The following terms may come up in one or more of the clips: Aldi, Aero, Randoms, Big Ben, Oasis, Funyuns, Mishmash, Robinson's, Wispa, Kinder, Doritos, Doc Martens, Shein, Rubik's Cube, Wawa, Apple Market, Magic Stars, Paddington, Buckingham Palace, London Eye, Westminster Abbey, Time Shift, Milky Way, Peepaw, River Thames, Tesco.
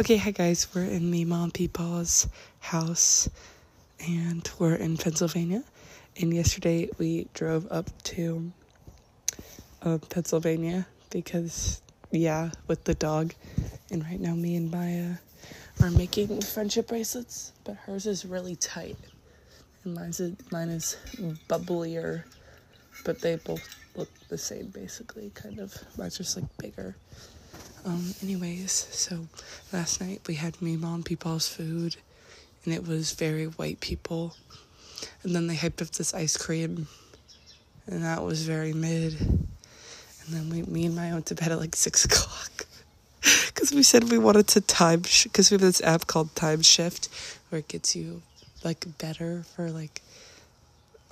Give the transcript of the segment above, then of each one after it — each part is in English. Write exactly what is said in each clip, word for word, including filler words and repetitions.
Okay, hi guys, we're in the Mom Peepaw's house, and we're in Pennsylvania, and yesterday we drove up to uh, Pennsylvania, because, yeah, with the dog, and right now me and Maya are making friendship bracelets, but hers is really tight, and mine's, mine is bubblier, but they both look the same, basically, kind of. Mine's just, like, bigger. Um, anyways, so last night we had me, Mom, Peepaw's food, and it was very white people, and then they hyped up this ice cream, and that was very mid, and then we, me and Maya went to bed at like six o'clock, because we said we wanted to time, because sh- we have this app called Time Shift, where it gets you, like, better for, like,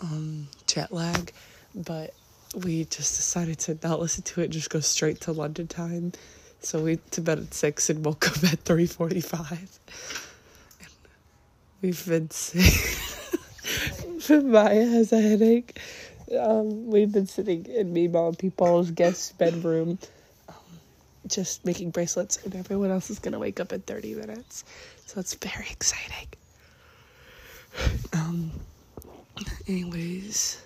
um, jet lag, but we just decided to not listen to it, just go straight to London time. So we went to bed at six and woke up at three forty-five. And we've been sitting. Maya has a headache. Um, we've been sitting in me, Mom, People's guest bedroom, um, just making bracelets. And everyone else is going to wake up in thirty minutes. So it's very exciting. Um. Anyways,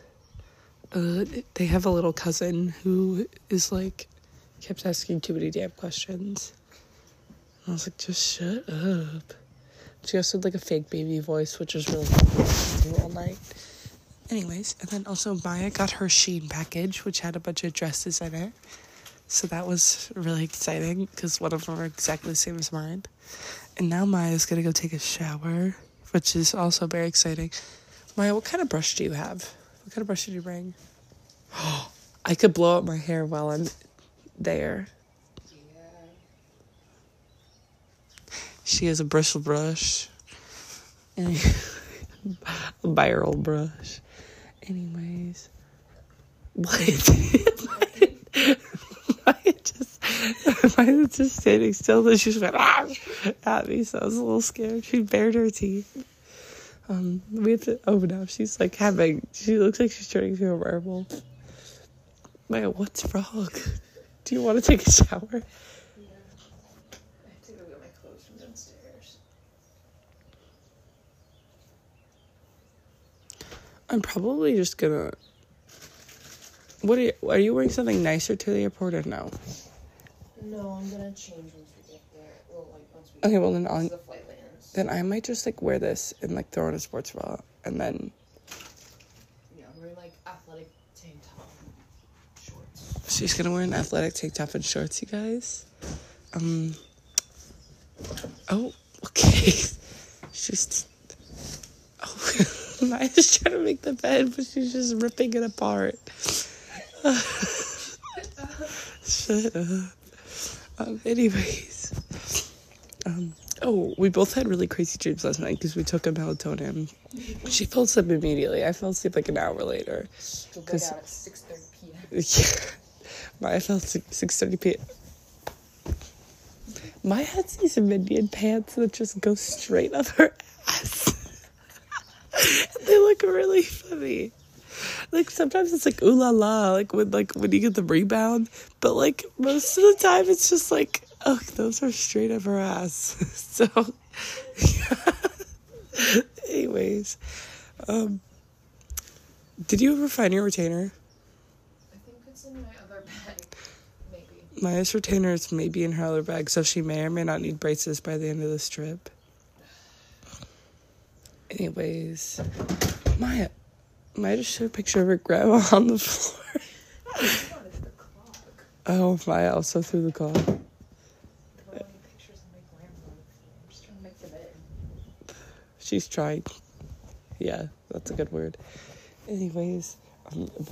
uh, they have a little cousin who is like, kept asking too many damn questions. And I was like, just shut up. She also had like a fake baby voice, which was really cool all night. Anyways, and then also Maya got her Shein package, which had a bunch of dresses in it. So that was really exciting, because one of them are exactly the same as mine. And now Maya's going to go take a shower, which is also very exciting. Maya, what kind of brush do you have? What kind of brush did you bring? Oh, I could blow out my hair while I'm there. Yeah. She has a bristle brush. And a barrel brush. Anyways. What? Maya just, Maya just standing still, and she just went ah! at me, so I was a little scared. She bared her teeth. Um, we have to, oh no, she's like having, she looks like she's turning into a werewolf. Maya, what's wrong? Do you want to take a shower? Yeah. I have to go get my clothes from downstairs. I'm probably just gonna... What are you... Are you wearing something nicer to the airport or no? No, I'm gonna change once we get there. Well, like, once we... Okay, well, then I'll... The flight lands. Then I might just, like, wear this and, like, throw on a sports bra. And then... Yeah, I'm wearing, like, athletic tank top. She's gonna wear an athletic tank top and shorts, you guys. Um. Oh, okay. She's. Oh, Maya's trying to make the bed, but she's just ripping it apart. Shut up. Um. Anyways. Um. Oh, we both had really crazy dreams last night because we took a melatonin. She fell asleep immediately. I fell asleep like an hour later. Still got out at six thirty p.m. Yeah. Maya fell asleep at six thirty p.m. Maya had these Indian pants that just go straight up her ass. They look really funny. Like, sometimes it's like, ooh la la, like when, like when you get the rebound. But, like, most of the time it's just like, oh, those are straight up her ass. So, yeah. Anyways. Um, did you ever find your retainer? Maya's retainer is maybe in her other bag, so she may or may not need braces by the end of this trip. Anyways, Maya, Maya just showed a picture of her grandma on the floor. Oh, the clock. Oh, Maya also threw the clock. The uh, pictures of my grandma on the floor. I'm just trying to make the bed. She's trying. Yeah, that's a good word. Anyways.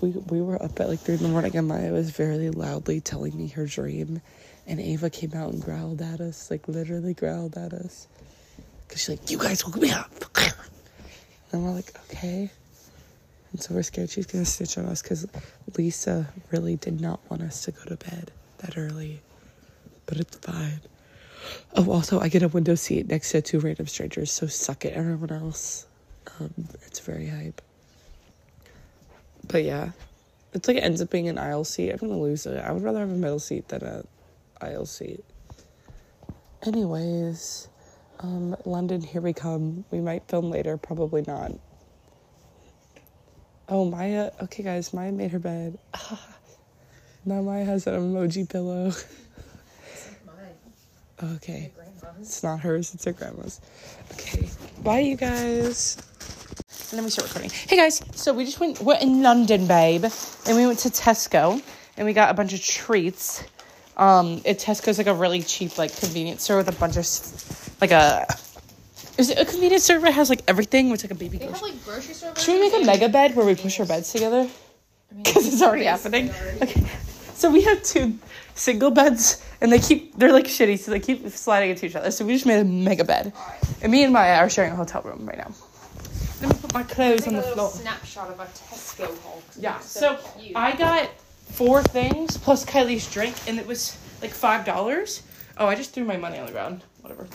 We we were up at like three in the morning, and Maya was very loudly telling me her dream, and Ava came out and growled at us, like literally growled at us, because she's like, "You guys woke me up," and we're like, "Okay," and so we're scared she's gonna snitch on us because Lisa really did not want us to go to bed that early, but it's fine. Oh, also I get a window seat next to two random strangers, so suck it, everyone else. Um, it's very hype. But yeah, it's like it ends up being an aisle seat. I'm going to lose it. I would rather have a middle seat than an aisle seat. Anyways, um, London, here we come. We might film later, probably not. Oh, Maya, okay guys, Maya made her bed. Ah, now Maya has an emoji pillow. It's like mine. Okay. It's not hers, it's her grandma's. Okay, bye you guys. And then we start recording. Hey guys, so we just went, we're in London, babe. And we went to Tesco, and we got a bunch of treats. Um, it Tesco's like a really cheap, like, convenience store with a bunch of, like a, is it a convenience store that has, like, everything? It's like a baby they grocery. Have, like, grocery store. Should we make a mega bed where we push our beds together? Because I mean, it's already happening. Already. Okay. So we have two single beds, and they keep, they're, like, shitty, so they keep sliding into each other. So we just made a mega bed. Right. And me and Maya are sharing a hotel room right now. Let me put my clothes on the floor. A snapshot of our Tesco haul. Yeah, so, so I got four things plus Kylie's drink, and it was like five dollars. Oh, I just threw my money on the ground. Whatever.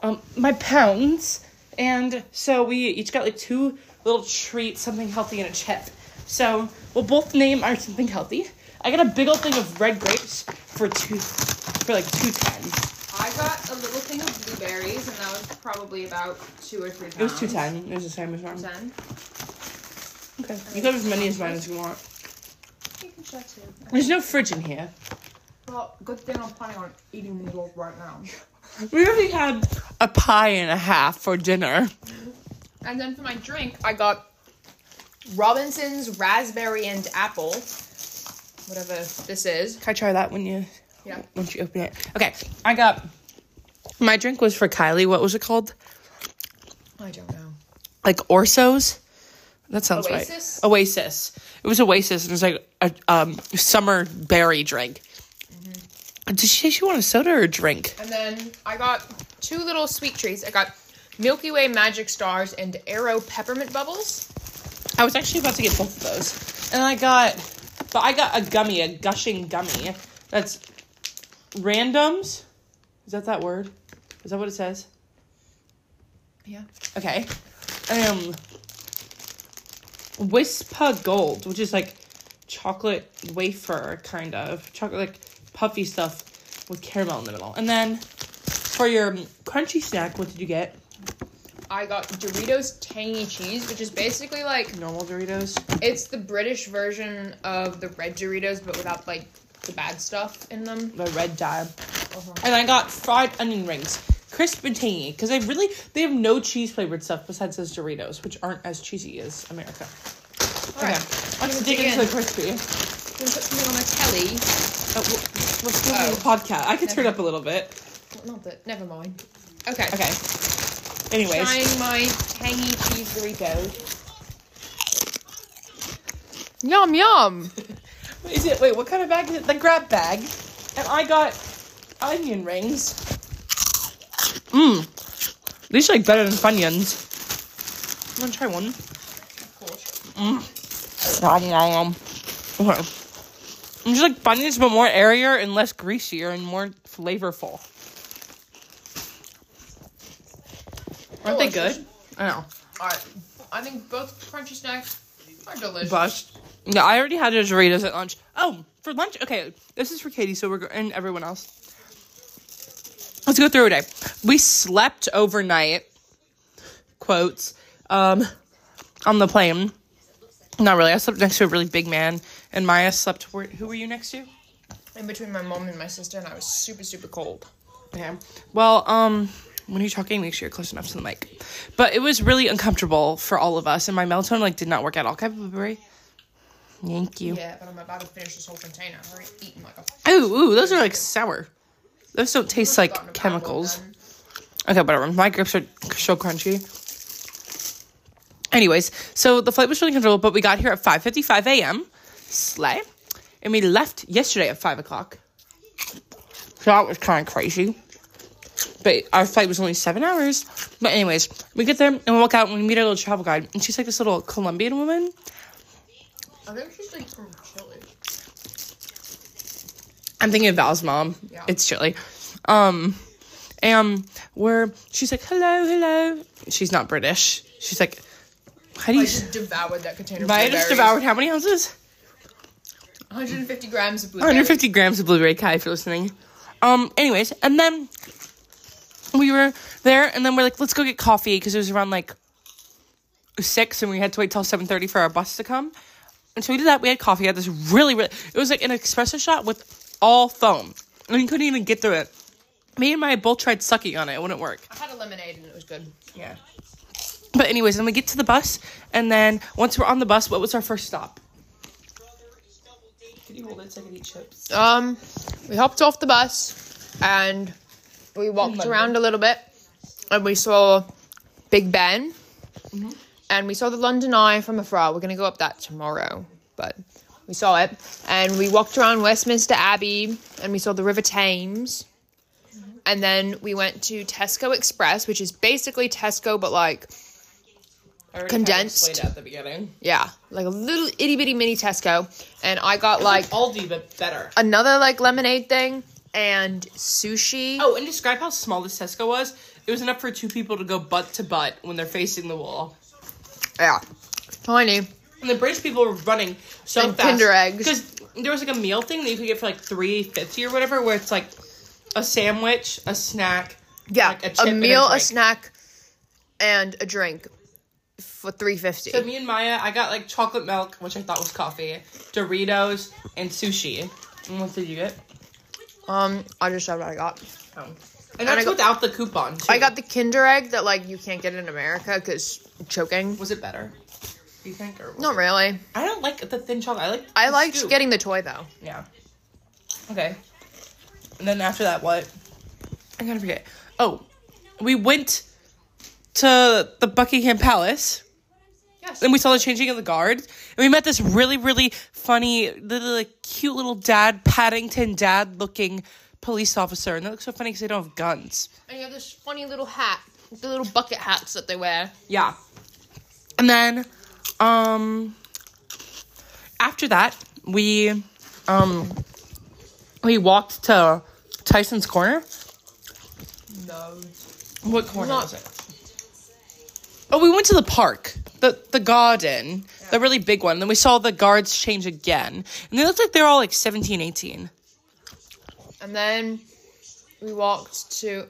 Um, my pounds. And so we each got like two little treats, something healthy and a chip. So we'll both name our something healthy. I got a big old thing of red grapes for two, for like two ten. I got a little thing of blueberries, and that was probably about two or three pounds. It was two ten. It was the same as mine. two ten. Okay. You can have as many as mine as you want. You can share too. Okay. There's no fridge in here. Well, good thing I'm planning on eating these all right now. We already had a pie and a half for dinner. And then for my drink, I got Robinson's raspberry and apple. Whatever this is. Can I try that when you... Yeah. Once you open it. Okay. I got... My drink was for Kylie. What was it called? I don't know. Like Orso's? That sounds Oasis? Right. Oasis. It was Oasis. And it was like a um, summer berry drink. Mm-hmm. Did she say she wanted a soda or a drink? And then I got two little sweet treats. I got Milky Way Magic Stars and Aero Peppermint Bubbles. I was actually about to get both of those. And I got... But I got a gummy. A gushing gummy. That's... Randoms? Is that that word? Is that what it says? Yeah. Okay. Um, Wispa Gold, which is like chocolate wafer, kind of. Chocolate, like, puffy stuff with caramel in the middle. And then, for your crunchy snack, what did you get? I got Doritos Tangy Cheese, which is basically like... Normal Doritos? It's the British version of the red Doritos, but without, like... the bad stuff in them. The red dye. Uh-huh. And I got fried onion rings. Crisp and tangy. Because they really... They have no cheese-flavored stuff besides those Doritos, which aren't as cheesy as America. All okay. Right. Let's dig into the crispy. I'm going to put something on my telly. Oh, well, let's do oh. a podcast. I could never. Turn up a little bit. Not that. Never mind. Okay. Okay. Anyways. Trying my tangy cheese Doritos. Yum, yum. Is it, wait, what kind of bag is it? The grab bag. And I got onion rings. Mmm. These are, like, better than Funyuns. I'm gonna try one. Of course. Mmm. Okay. I'm just like Funyuns, but more airier and less greasier and more flavorful. Aren't they good? I know. Alright. I think both crunchy snacks are delicious. Bust. Yeah, I already had Doritos at lunch. Oh, for lunch? Okay, this is for Katie, so we're go- and everyone else. Let's go through a day. We slept overnight, quotes, um, on the plane. Not really. I slept next to a really big man, and Maya slept. Where- who were you next to? In between my mom and my sister, and I was super, super cold. Yeah. Well, um... when you're talking, make sure you're close enough to the mic. But it was really uncomfortable for all of us, and my melatonin, like, did not work at all. Can I have a blueberry? Thank you. Yeah, but I'm about to finish this whole container. I'm already eating like a... Ooh, ooh, those are, like, sour. Those don't taste like chemicals. Okay, whatever. My grapes are so crunchy. Anyways, so the flight was really comfortable, but we got here at five fifty-five a.m. Slay. And we left yesterday at five o'clock. So that was kind of crazy. But our flight was only seven hours. But anyways, we get there, and we walk out, and we meet our little travel guide. And she's, like, this little Colombian woman. I think she's, like, from Chile. I'm thinking of Val's mom. Yeah. It's Chile. Um, and we're, she's like, hello, hello. She's not British. She's like, how do you... I just devoured that container of blueberries. I just devoured how many ounces? one hundred fifty grams of blueberry. one hundred fifty grams of blueberry, Kai, if you're listening. Um, anyways, and then... we were there, and then we're like, let's go get coffee, because it was around, like, six, and we had to wait till seven thirty for our bus to come. And so we did that. We had coffee. We had this really, really... It was, like, an espresso shot with all foam. And we couldn't even get through it. Me and Maya both tried sucking on it. It wouldn't work. I had a lemonade, and it was good. Yeah. But anyways, then we get to the bus, and then once we're on the bus, what was our first stop? Can you hold it so I can eat chips? Um, we hopped off the bus, and we walked around a little bit, and we saw Big Ben, mm-hmm. and we saw the London Eye from afar. We're going to go up that tomorrow, but we saw it, and we walked around Westminster Abbey, and we saw the River Thames, mm-hmm. and then we went to Tesco Express, which is basically Tesco, but, like... condensed. I already kind of explained at the beginning. Yeah, like a little itty bitty mini Tesco, and I got like Aldi but better. Another like lemonade thing and sushi. Oh, and describe how small this Tesco was. It was enough for two people to go butt to butt when they're facing the wall. Yeah, tiny. And the British people were running so and fast. Kinder eggs. Because there was like a meal thing that you could get for like three fifty or whatever, where it's like a sandwich, a snack, yeah, like a, chip a meal, and a, a snack, and a drink. For three fifty. So me and Maya, I got like chocolate milk, which I thought was coffee, Doritos, and sushi. And what did you get? Um, I just had what I got. Oh. And, and that's I without got, the coupon, too. I got the Kinder egg that like you can't get in America because choking. Was it better? You think? Or Not it? really. I don't like the thin chocolate. I like. I liked scoop. Getting the toy though. Yeah. Okay. And then after that, what? I'm gonna forget. Oh, we went to the Buckingham Palace. Yes. And we saw the changing of the guard. And we met this really, really funny, little, like, cute little dad, Paddington dad-looking police officer. And that looks so funny because they don't have guns. And you have this funny little hat. The little bucket hats that they wear. Yeah. And then, um... after that, we, um... we walked to Tyson's Corner. No. What corner Not- was it? Oh, we went to the park, the the garden, yeah. the really big one. Then we saw the guards change again. And they looked like they're all like seventeen, eighteen. And then we walked to,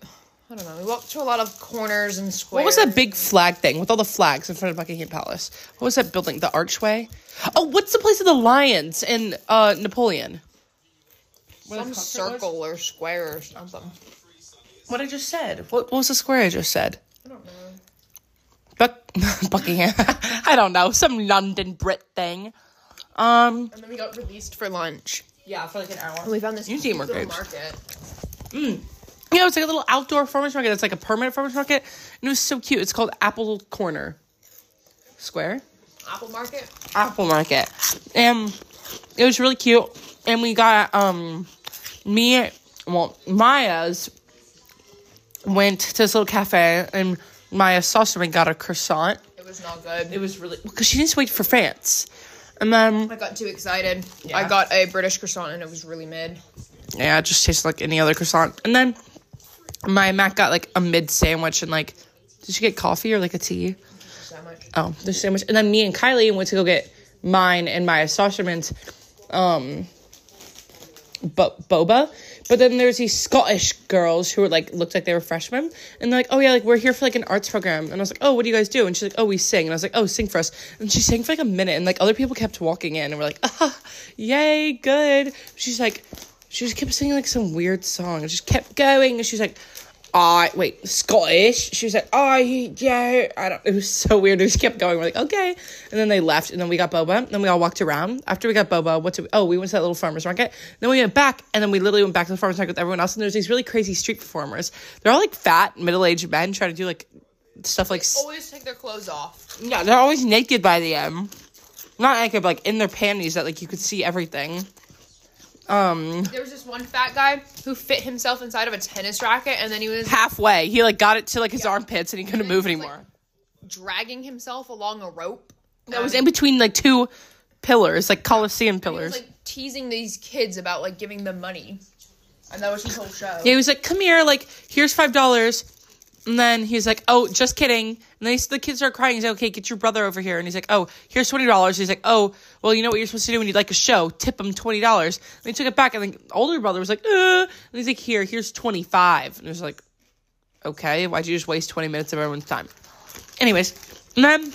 I don't know, we walked to a lot of corners and squares. What was that big flag thing with all the flags in front of Buckingham Palace? What was that building? The archway? Oh, what's the place of the lions in uh, Napoleon? Some circle was? or square or something. What I just said. What, what was the square I just said? I don't know. Buck- Buckingham. I don't know. Some London Brit thing. Um, and then we got released for lunch. Yeah, for like an hour. And we found this cute market. little market. Mm. Yeah, it's like a little outdoor farmer's market. That's like a permanent farmer's market. And it was so cute. It's called Apple Corner. Square? Apple Market? Apple Market. And it was really cute. And we got, um, me, well, Maya's went to this little cafe and Maya saw something, got a croissant. It was not good. It was really... Because she needs to wait for France. And then... I got too excited. Yeah. I got a British croissant and it was really mid. Yeah, it just tasted like any other croissant. And then my Mac got like a mid sandwich and like... Did she get coffee or like a tea? Sandwich. Oh, the sandwich. And then me and Kylie went to go get mine and Maya Sosterman's um, bo- boba. But then there's these Scottish girls who were like looked like they were freshmen. And they're like, oh, yeah, like we're here for like an arts program. And I was like, oh, what do you guys do? And she's like, oh, we sing. And I was like, oh, sing for us. And she sang for like a minute. And like other people kept walking in. And we're like, ah, yay, good. She's like, she just kept singing like some weird song. And she just kept going. And she's like, I, wait, Scottish. She was like, oh, yeah. I don't, it was so weird. We just kept going. We're like, okay. And then they left. And then we got boba. And then we all walked around. After we got boba, what did we, oh, we went to that little farmer's market. Then we went back. And then we literally went back to the farmer's market with everyone else. And there's these really crazy street performers. They're all like fat, middle-aged men trying to do like stuff like. They always take their clothes off. Yeah, they're always naked by the end. Not naked, but like in their panties that like you could see everything. Um, there was this one fat guy who fit himself inside of a tennis racket, and then he was halfway. He like got it to like his yeah. armpits, and he couldn't and move he was, anymore. Like, dragging himself along a rope that um, was in between like two pillars, like Colosseum pillars. He was, like teasing these kids about like giving them money, and that was his whole show. Yeah, he was like, "Come here, like here's five dollars," and then he's like, "Oh, just kidding." And then the kids start crying. He's like, "Okay, get your brother over here," and he's like, "Oh, here's twenty dollars." He's like, "Oh." Well, you know what you're supposed to do when you like a show? Tip them twenty dollars. And they took it back, and the older brother was like, uh. And he's like, here, here's twenty-five. And it was like, okay? Why'd you just waste twenty minutes of everyone's time? Anyways, and then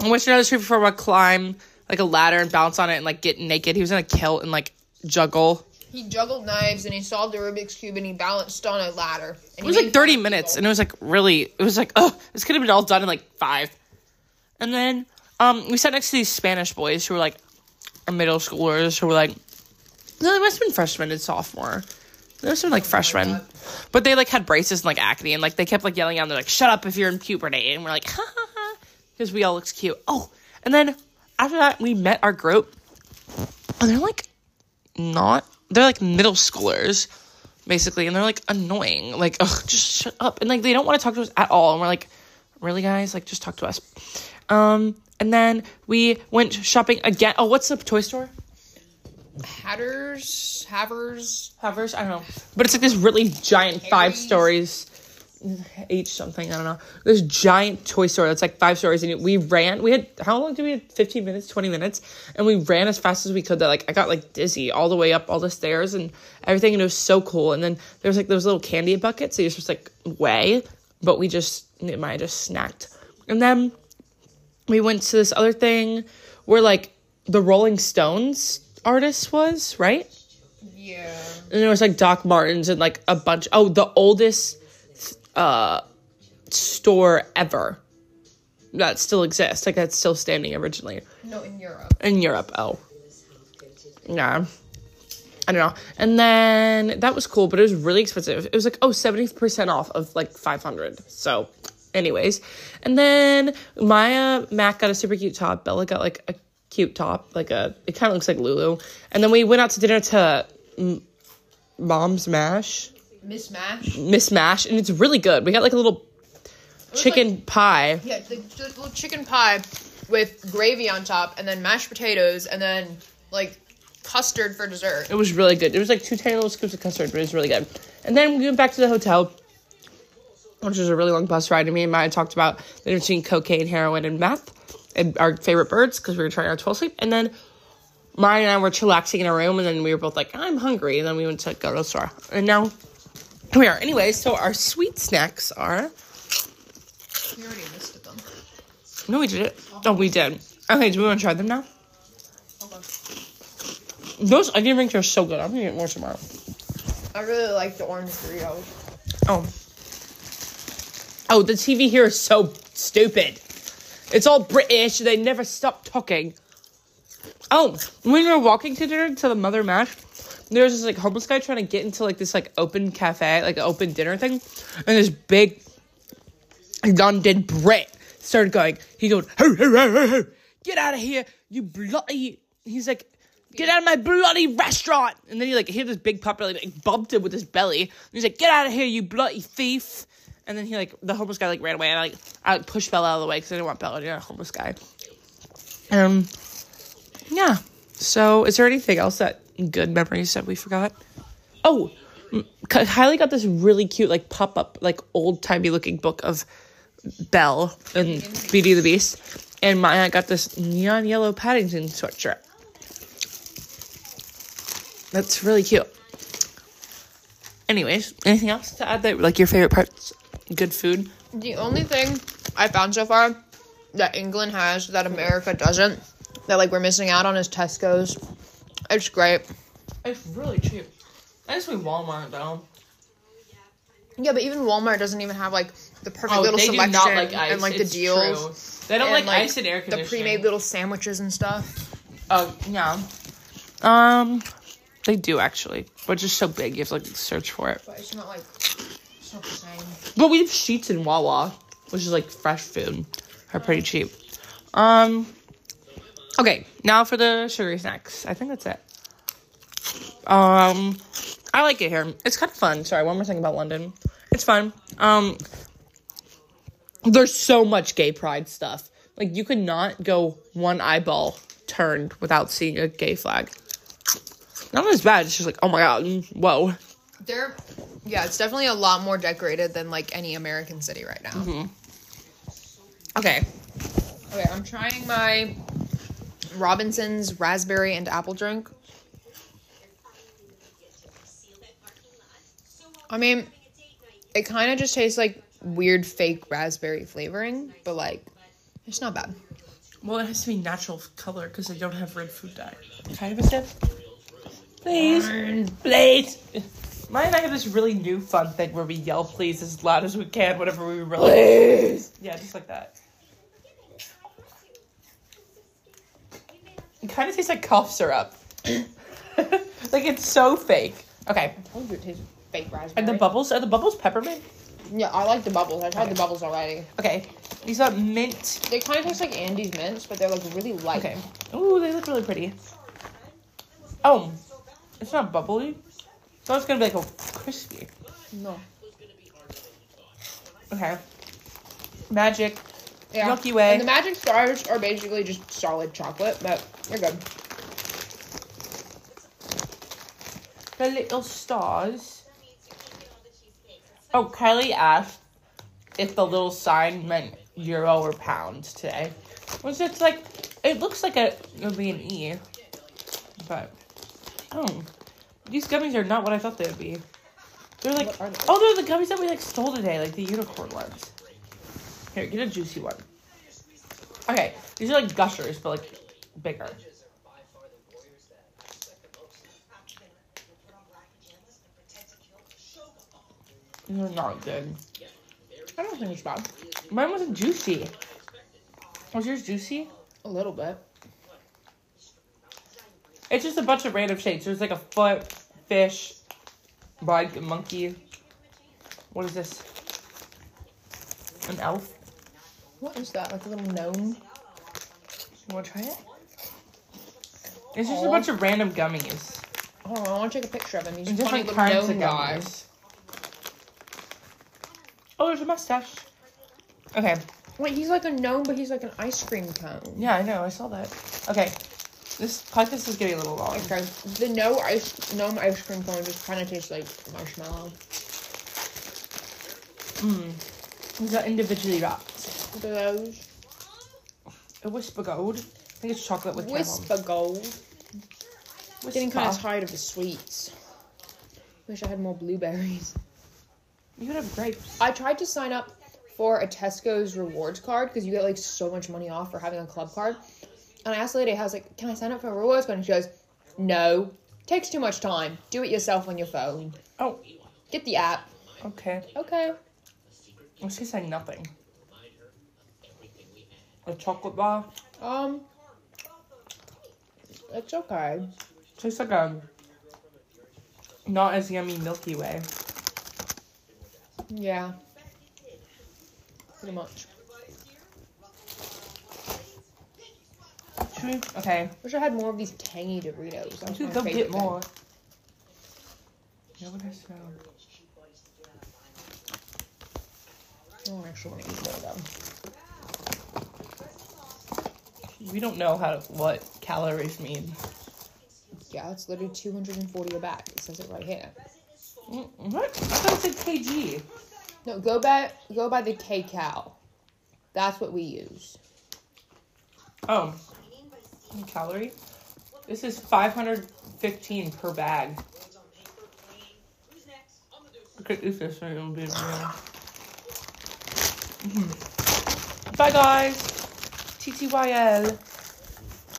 I went to another street performer, climb, like, a ladder and bounce on it and, like, get naked. He was in a kilt and, like, juggle. He juggled knives and he solved the Rubik's Cube and he balanced on a ladder. And it was, like, thirty minutes. People. And it was, like, really, it was, like, oh, this could have been all done in, like, five. And then um, we sat next to these Spanish boys who were, like, middle schoolers who were, like, no, they must have been freshmen and sophomore. They must have been, like, oh freshmen. But they, like, had braces and, like, acne. And, like, they kept, like, yelling out. They're, like, shut up if you're in puberty. And we're, like, ha, ha, ha. Because we all looked cute. Oh, and then after that, we met our group, and they're, like, not, they're, like, middle schoolers, basically, and they're, like, annoying, like, ugh, just shut up, and, like, they don't want to talk to us at all, and we're, like, really, guys, like, just talk to us, um, and then we went shopping again. Oh, what's the toy store? Hatters, Havers, Havers, I don't know, but it's, like, this really giant five stories, H something, I don't know, this giant toy store that's like five stories, and we ran, we had, how long did we have, fifteen minutes, twenty minutes, and we ran as fast as we could, that, like, I got, like, dizzy all the way up all the stairs and everything, and it was so cool, and then there was, like, those little candy buckets, so you're just, like, way, but we just, I just snacked, and then we went to this other thing where, like, the Rolling Stones artist was, right? Yeah. And there was, like, Doc Martens and, like, a bunch, oh, the oldest uh store ever that still exists, like, that's still standing originally. No, in Europe. In Europe, oh. Yeah. I don't know. And then that was cool, but it was really expensive. It was like, oh, seventy percent off of, like, five hundred. So, anyways. And then Maya, Mac got a super cute top. Bella got, like, a cute top. Like, a, it kind of looks like Lulu. And then we went out to dinner to M- Mom's Mash. Mishmash. Mishmash, and it's really good. We got, like, a little chicken like, pie. Yeah, it's like just a little chicken pie with gravy on top, and then mashed potatoes, and then, like, custard for dessert. It was really good. It was, like, two tiny little scoops of custard, but it was really good. And then we went back to the hotel, which was a really long bus ride, and me and Maya talked about the difference between cocaine, heroin, and meth, and our favorite birds, because we were trying our twelve sleep, and then Maya and I were chillaxing in our room, and then we were both like, I'm hungry, and then we went to go to the store. And now here we are. Anyway, so our sweet snacks are... We already listed them. No, we did it. Uh-huh. Oh, we did. Okay, do we want to try them now? Hold on. Those onion rings are so good. I'm going to get more tomorrow. I really like the orange Doritos. Oh. Oh, the T V here is so stupid. It's all British. They never stop talking. Oh, when we were walking to dinner to the Mother Mash... there was this, like, homeless guy trying to get into, like, this, like, open cafe, like, open dinner thing. And this big London Brit started going, he goes, ho, ho, ho, ho, ho. Get out of here, you bloody, he's like, get out of my bloody restaurant. And then he, like, hit this big puppet, like, like, bumped him with his belly. And he's like, get out of here, you bloody thief. And then he, like, the homeless guy, like, ran away. And I, like, I like, pushed Bella out of the way because I didn't want Bella to be a homeless guy. Um, yeah. So, is there anything else that... good memories that we forgot? Oh, Kylie got this really cute, like, pop-up, like, old-timey looking book of Belle and Beauty and the Beast, and Maya got this neon yellow Paddington sweatshirt. That's really cute. Anyways, anything else to add that, like, your favorite parts? Good food? The only thing I found so far that England has that America doesn't, that, like, we're missing out on is Tesco's. It's great. It's really cheap. I just mean Walmart, though. Yeah, but even Walmart doesn't even have, like, the perfect oh, little they selection do not like ice. And, like, it's the deals. True. They don't and, like, like ice and air conditioning. The pre-made little sandwiches and stuff. Oh, yeah. Um, they do, actually. But it's just so big, you have to, like, search for it. But it's not, like, it's not the same. But we have sheets in Wawa, which is, like, fresh food. Are pretty cheap. Um... Okay, now for the sugary snacks. I think that's it. Um, I like it here. It's kind of fun. Sorry, one more thing about London. It's fun. Um, there's so much gay pride stuff. Like, you could not go one eyeball turned without seeing a gay flag. Not as bad. It's just like, oh my god, whoa. There, yeah, it's definitely a lot more decorated than, like, any American city right now. Mm-hmm. Okay. Okay, I'm trying my... Robinson's raspberry and apple drink. I mean, It kind of just tastes like weird fake raspberry flavoring, but, like, it's not bad. Well, it has to be natural color because they don't have red food dye. Can I have a sip? Please. Darn. Please. Maya and I have this really new fun thing where we yell please as loud as we can whenever we realize. Please. Yeah, just like that. It kind of tastes like cough syrup. Like, it's so fake. Okay. I told you it tastes fake raspberry. And the bubbles? Are the bubbles peppermint? Yeah, I like the bubbles. I tried okay. the bubbles already. Okay. These are mint. They kind of taste like Andy's mints, but they're, like, really light. Okay. Ooh, they look really pretty. Oh. It's not bubbly. So it's going to be, like, a crispy. No. Okay. Magic. Yeah. Milky Way. And the Magic Stars are basically just solid chocolate, but they're good. The little stars. Oh, Kylie asked if the little sign meant euro or pounds today. Which it's like, it looks like a, it would be an E. But, oh. These gummies are not what I thought they would be. They're like, they? oh, they're the gummies that we, like, stole today. Like, the unicorn ones. Here, get a juicy one. Okay, these are like gushers, but, like, bigger. These are not good. I don't think it's bad. Mine wasn't juicy. Was yours juicy? A little bit. It's just a bunch of random shapes. There's, like, a foot, fish, bug, monkey. What is this? An elf? What is that? Like a little gnome? You want to try it? It's just Aww. a bunch of random gummies. Oh, I want to take a picture of them. These and different kinds of gummies. Oh, there's a mustache. Okay. Wait, he's like a gnome, but he's like an ice cream cone. Yeah, I know. I saw that. Okay. This podcast is getting a little long. Okay. The no ice, gnome ice cream cone just kind of tastes like marshmallow. Mmm. These are individually wrapped. What are those? A Wispa Gold. I think it's chocolate with caramel. Wispa Gold. Wispa. Getting kind of tired of the sweets. Wish I had more blueberries. You could have grapes. I tried to sign up for a Tesco's rewards card because you get, like, so much money off for having a club card. And I asked the lady, I was like, can I sign up for a rewards card? And she goes, no. Takes too much time. Do it yourself on your phone. Oh. Get the app. Okay. Okay. Well, she's saying nothing. A chocolate bar? Um, it's okay. Tastes like a not as yummy Milky Way. Yeah. Pretty much. Should we? Okay. Wish I had more of these tangy Doritos. That was my favorite get more. Yeah, what I smell. I don't actually want to eat more of them. We don't know how what calories mean. Yeah, it's literally two hundred forty a bag. It says it right here. What? I thought it said K G. No, go by, go by the K-Cal. That's what we use. Oh. Calorie? This is five hundred fifteen per bag. I could eat this and it would be real. Mm-hmm. Bye guys. T T Y L